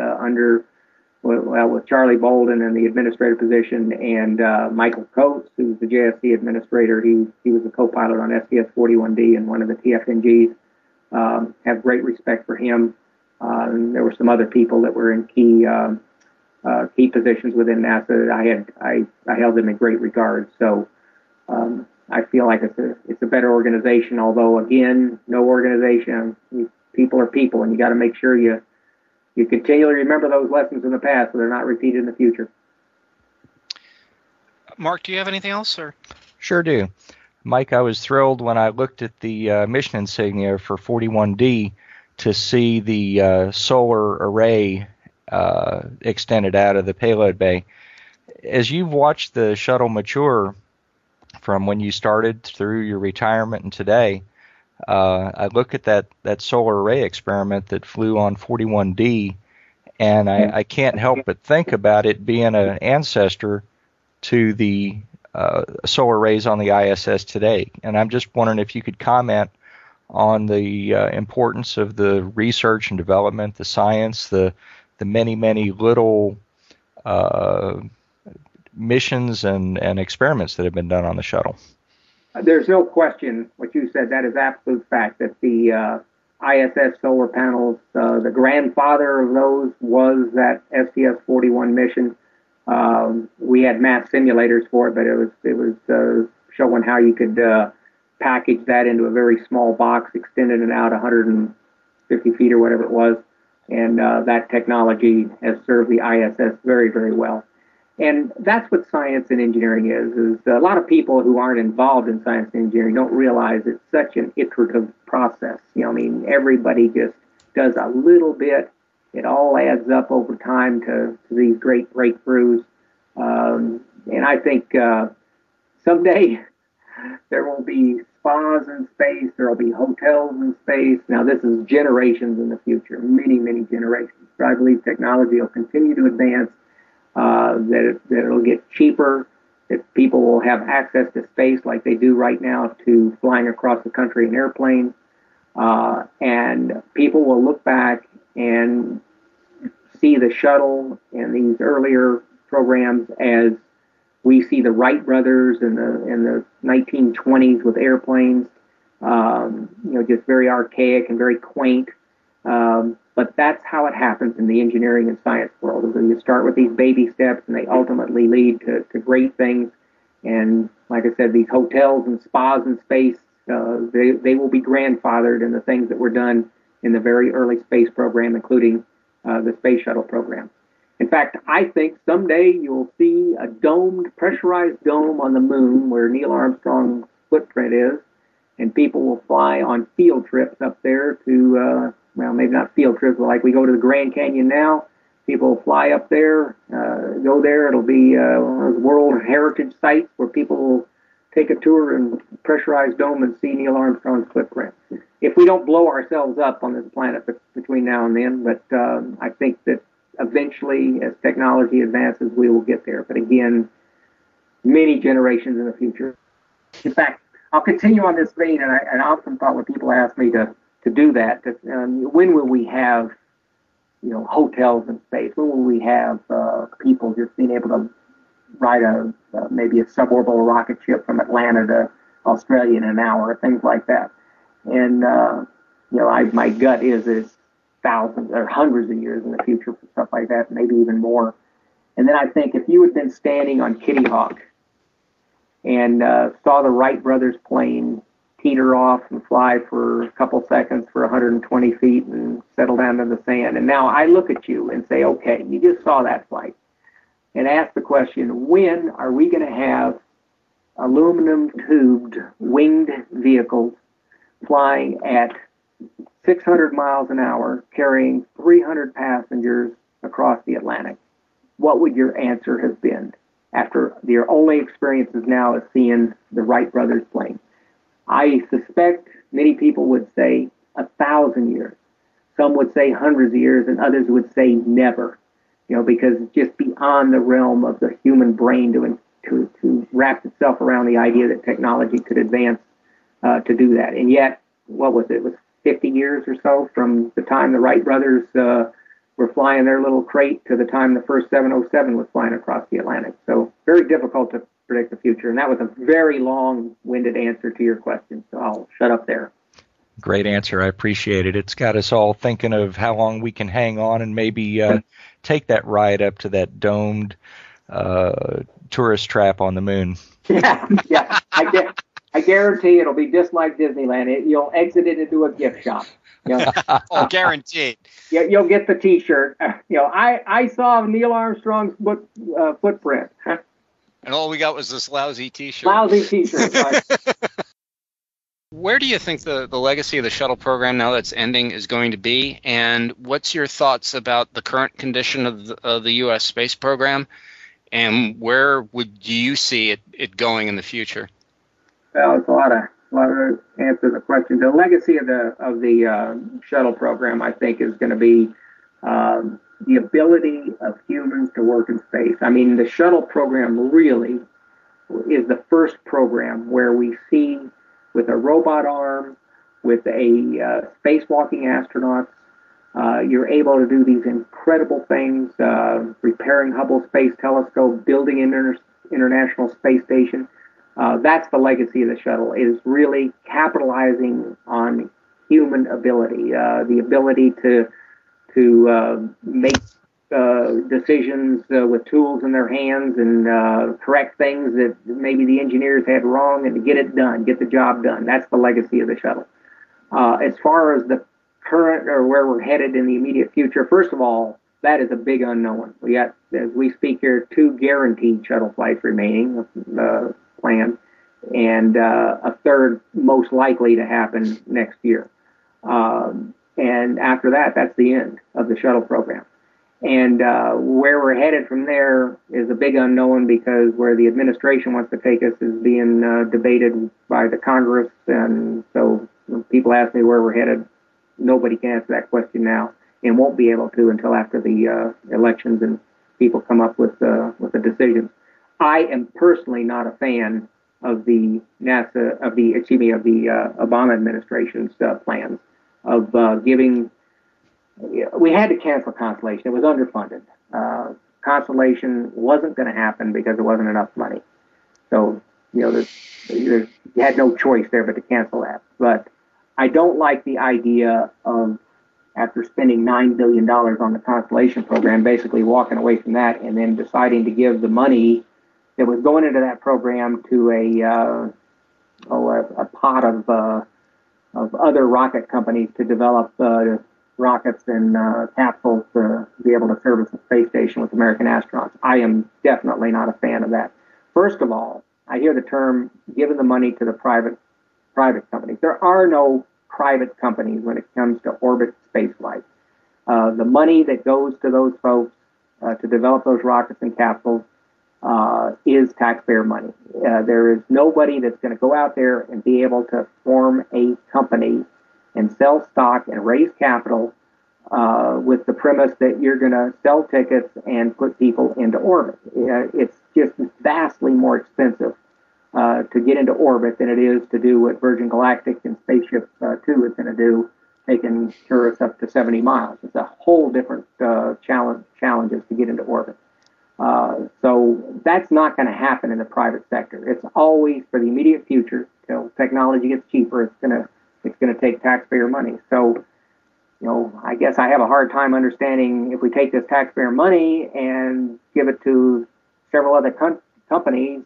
with Charlie Bolden in the administrator position, and Michael Coates, who's the JSC administrator. He was a co-pilot on STS-41D and one of the TFNGs. Have great respect for him. And there were some other people that were in key positions within NASA that I held them in great regard. So I feel like it's a better organization. Although again, no organization, people are people, and you got to make sure you continually remember those lessons in the past so they're not repeated in the future. Mark, do you have anything else, sir? Sure do. Mike, I was thrilled when I looked at the mission insignia for 41D to see the solar array extended out of the payload bay. As you've watched the shuttle mature from when you started through your retirement and today, I look at that solar array experiment that flew on 41D, and I can't help but think about it being an ancestor to the solar arrays on the ISS today. And I'm just wondering if you could comment on the importance of the research and development, the science, the many, many little missions and experiments that have been done on the shuttle. There's no question what you said. That is absolute fact that the ISS solar panels, the grandfather of those was that STS-41 mission. We had math simulators for it, but it was showing how you could package that into a very small box, extended it out 150 feet or whatever it was, and that technology has served the ISS very, very well. And that's what science and engineering is a lot of people who aren't involved in science and engineering don't realize it's such an iterative process. You know, I mean, everybody just does a little bit. It all adds up over time to these great breakthroughs. And I think someday there will be spas in space. There will be hotels in space. Now, this is generations in the future, many, many generations. But I believe technology will continue to advance. That it'll get cheaper, that people will have access to space like they do right now to flying across the country in airplanes. And people will look back and see the shuttle and these earlier programs as we see the Wright brothers in the 1920s with airplanes, just very archaic and very quaint. But that's how it happens in the engineering and science world. You start with these baby steps, and they ultimately lead to great things. And like I said, these hotels and spas in space, they will be grandfathered in the things that were done in the very early space program, including the space shuttle program. In fact, I think someday you'll see a domed, pressurized dome on the moon where Neil Armstrong's footprint is, and people will fly on field trips up there to... Well, maybe not field trips, but like we go to the Grand Canyon now, people fly up there, go there. It'll be one of those World Heritage sites where people will take a tour and pressurized dome and see Neil Armstrong's footprint. If we don't blow ourselves up on this planet between now and then, but I think that eventually, as technology advances, we will get there. But again, many generations in the future. In fact, I'll continue on this vein, and I often thought when people ask me to do that. When will we have, hotels in space? When will we have people just being able to ride maybe a suborbital rocket ship from Atlanta to Australia in an hour, things like that? And, my gut is it's thousands or hundreds of years in the future for stuff like that, maybe even more. And then I think if you had been standing on Kitty Hawk and saw the Wright brothers plane teeter off and fly for a couple seconds for 120 feet and settle down in the sand. And now I look at you and say, okay, you just saw that flight. And ask the question, when are we going to have aluminum tubed winged vehicles flying at 600 miles an hour, carrying 300 passengers across the Atlantic? What would your answer have been after your only experiences now is seeing the Wright brothers plane? I suspect many people would say 1,000 years. Some would say hundreds of years, and others would say never, because it's just beyond the realm of the human brain to wrap itself around the idea that technology could advance to do that. And yet, what was it? It was 50 years or so from the time the Wright brothers were flying their little crate to the time the first 707 was flying across the Atlantic. So very difficult to predict the future. And that was a very long-winded answer to your question, so I'll shut up there. Great answer. I appreciate it. It's got us all thinking of how long we can hang on and maybe take that ride up to that domed tourist trap on the moon. Yeah. I guarantee it'll be just like Disneyland. You'll exit it into a gift shop. Oh, guaranteed. You'll get the T-shirt. I saw Neil Armstrong's footprint. And all we got was this lousy T-shirt. Right. Where do you think the legacy of the shuttle program now that's ending is going to be? And what's your thoughts about the current condition of the U.S. space program? And where would you see it going in the future? Well, it's a lot of answer the question. The legacy of the shuttle program, I think, is going to be the ability of humans to work in space. I mean, the shuttle program really is the first program where we see with a robot arm, with a spacewalking astronaut, you're able to do these incredible things, repairing Hubble Space Telescope, building International Space Station. That's the legacy of the shuttle, is really capitalizing on human ability, the ability to make decisions with tools in their hands and correct things that maybe the engineers had wrong, and to get it done, get the job done. That's the legacy of the shuttle. As far as the current or where we're headed in the immediate future, first of all, that is a big unknown. We got, as we speak here, 2 guaranteed shuttle flights remaining planned, and a third most likely to happen next year. And after that, that's the end of the shuttle program. And where we're headed from there is a big unknown, because where the administration wants to take us is being debated by the Congress. And so when people ask me where we're headed, nobody can answer that question now, and won't be able to until after the elections and people come up with a decision. I am personally not a fan of the Obama administration's plans of giving. We had to cancel Constellation. It was underfunded. Constellation wasn't going to happen because there wasn't enough money. So, you know, you had no choice there but to cancel that. But I don't like the idea of, after spending $9 billion on the Constellation program, basically walking away from that and then deciding to give the money that was going into that program to a pot of other rocket companies to develop rockets and capsules to be able to service the space station with American astronauts. I am definitely not a fan of that. First of all, I hear the term giving the money to the private companies. There are no private companies when it comes to orbit spaceflight. The money that goes to those folks to develop those rockets and capsules is taxpayer money. There is nobody that's going to go out there and be able to form a company and sell stock and raise capital with the premise that you're going to sell tickets and put people into orbit. It's just vastly more expensive to get into orbit than it is to do what Virgin Galactic and Spaceship Two is going to do, taking tourists up to 70 miles. It's a whole different challenges to get into orbit. So that's not going to happen in the private sector. It's always for the immediate future. Till technology gets cheaper, it's going to take taxpayer money. So, you know, I guess I have a hard time understanding, if we take this taxpayer money and give it to several other companies,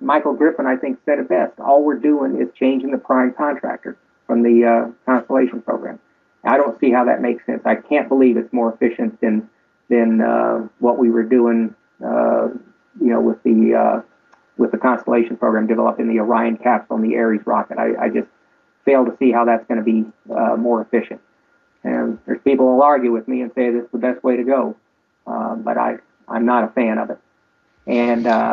Michael Griffin, I think, said it best. All we're doing is changing the prime contractor from the Constellation program. I don't see how that makes sense. I can't believe it's more efficient than what we were doing, with the Constellation program, developing the Orion capsule and the Ares rocket. I just fail to see how that's going to be more efficient. And there's people who will argue with me and say this is the best way to go, but I'm not a fan of it. And I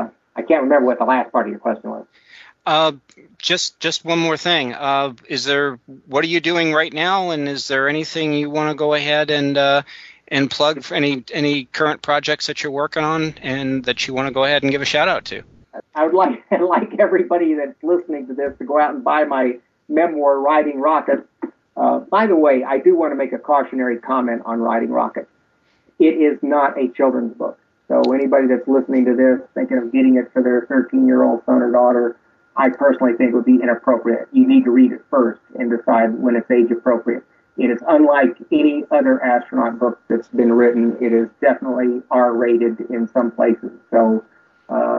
can't remember what the last part of your question was. Just one more thing. What are you doing right now? And is there anything you want to go ahead and plug for any current projects that you're working on and that you want to go ahead and give a shout out to? I would like everybody that's listening to this to go out and buy my memoir, Riding Rockets. By the way, I do want to make a cautionary comment on Riding Rockets. It is not a children's book. So anybody that's listening to this, thinking of getting it for their 13-year-old son or daughter, I personally think it would be inappropriate. You need to read it first and decide when it's age appropriate. It is unlike any other astronaut book that's been written. It is definitely R-rated in some places. So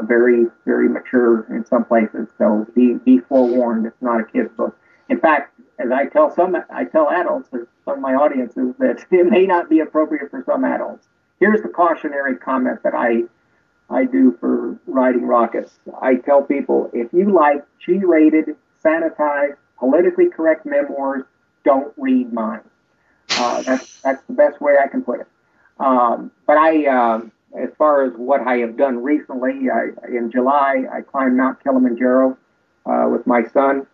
very, very mature in some places. So be forewarned, it's not a kid's book. In fact, as I tell adults, or some of my audiences, that it may not be appropriate for some adults. Here's the cautionary comment that I do for Riding Rockets. I tell people, if you like G-rated, sanitized, politically correct memoirs, don't read mine. That's the best way I can put it. But as far as what I have done recently, in July, I climbed Mount Kilimanjaro with my son.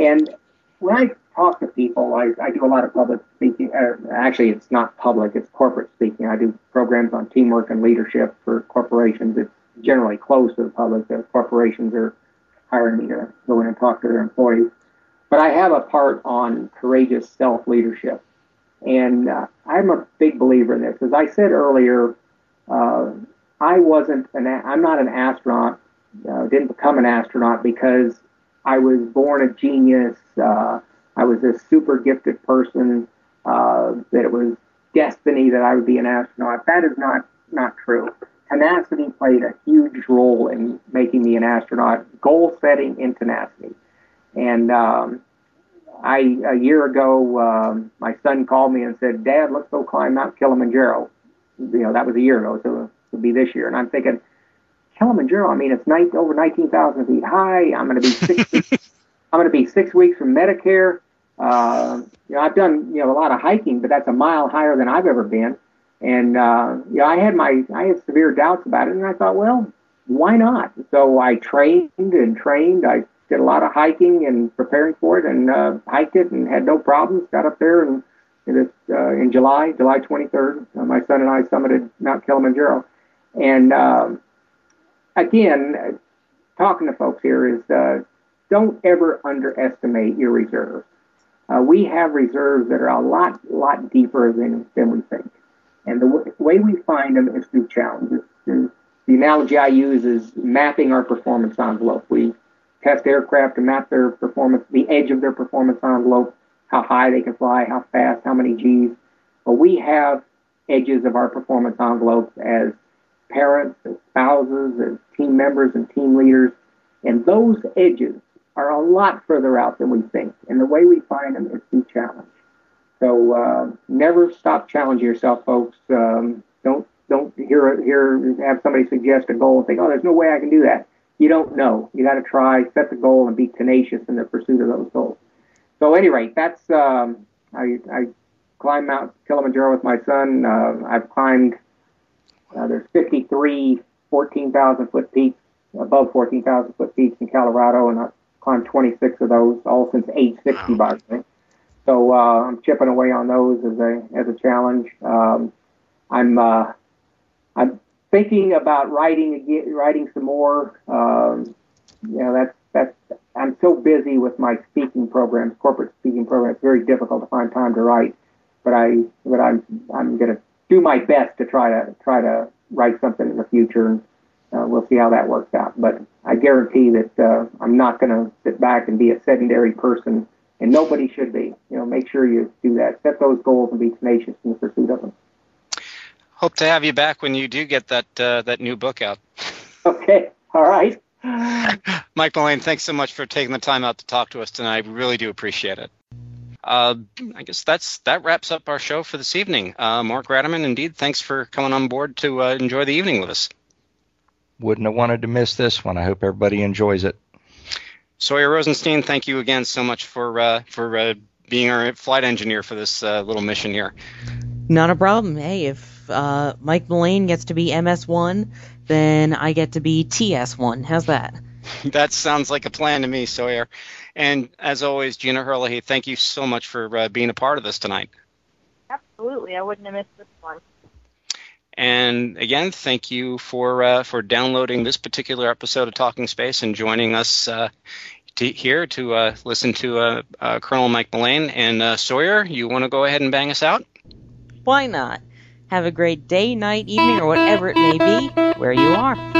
And when I talk to people, I do a lot of public speaking. Actually, it's not public, it's corporate speaking. I do programs on teamwork and leadership for corporations. It's generally closed to the public. The corporations are hiring me to go in and talk to their employees. But I have a part on courageous self-leadership. And I'm a big believer in this. As I said earlier, I'm not an astronaut, didn't become an astronaut because I was born a genius. I was a super gifted person, that it was destiny that I would be an astronaut. That is not true. Tenacity played a huge role in making me an astronaut, goal setting and tenacity. And a year ago, my son called me and said, "Dad, let's go climb Mount Kilimanjaro." That was a year ago, so it'll be this year. And I'm thinking, Kilimanjaro, it's over 19,000 feet high. I'm going to be 6 weeks. I'm going to be 6 weeks from Medicare. I've done a lot of hiking, but that's a mile higher than I've ever been. And I had severe doubts about it, and I thought, well, why not? So I trained. I did a lot of hiking and preparing for it, and hiked it and had no problems. Got up there, and in July 23rd, my son and I summited Mount Kilimanjaro. And again, talking to folks here is don't ever underestimate your reserves. We have reserves that are a lot deeper than we think. And the way we find them is through challenges. The analogy I use is mapping our performance envelope. We test aircraft to map their performance, the edge of their performance envelope, how high they can fly, how fast, how many Gs. But we have edges of our performance envelopes as parents, as spouses, as team members and team leaders. And those edges are a lot further out than we think. And the way we find them is through challenge. So never stop challenging yourself, folks. Don't have somebody suggest a goal and think, oh, there's no way I can do that. You don't know. You got to try, set the goal, and be tenacious in the pursuit of those goals. So at any rate, that's I climbed Mount Kilimanjaro with my son. I've climbed there's 53 14,000-foot peaks, above 14,000-foot peaks in Colorado, and I've climbed 26 of those, all since age 60, by the way. So I'm chipping away on those as a challenge. I'm thinking about writing some more. I'm so busy with my speaking programs, corporate speaking programs. It's very difficult to find time to write, but I'm going to do my best to try to write something in the future. We'll see how that works out. But I guarantee that I'm not going to sit back and be a sedentary person, and nobody should be. Make sure you do that. Set those goals and be tenacious in the pursuit of them. Hope to have you back when you do get that new book out. Okay. All right. Mike Mullane, thanks so much for taking the time out to talk to us tonight. We really do appreciate it. I guess that wraps up our show for this evening. Mark Ratterman, indeed, thanks for coming on board to enjoy the evening with us. Wouldn't have wanted to miss this one. I hope everybody enjoys it. Sawyer Rosenstein, thank you again so much for being our flight engineer for this little mission here. Not a problem. Hey, if Mike Mullane gets to be MS1, then I get to be TS1. How's that? That sounds like a plan to me, Sawyer. And as always, Gina Herlihy, thank you so much for being a part of this tonight. Absolutely. I wouldn't have missed this one. And again, thank you for downloading this particular episode of Talking Space and joining us here to listen to Colonel Mike Mullane. And Sawyer, you want to go ahead and bang us out? Why not? Have a great day, night, evening, or whatever it may be where you are.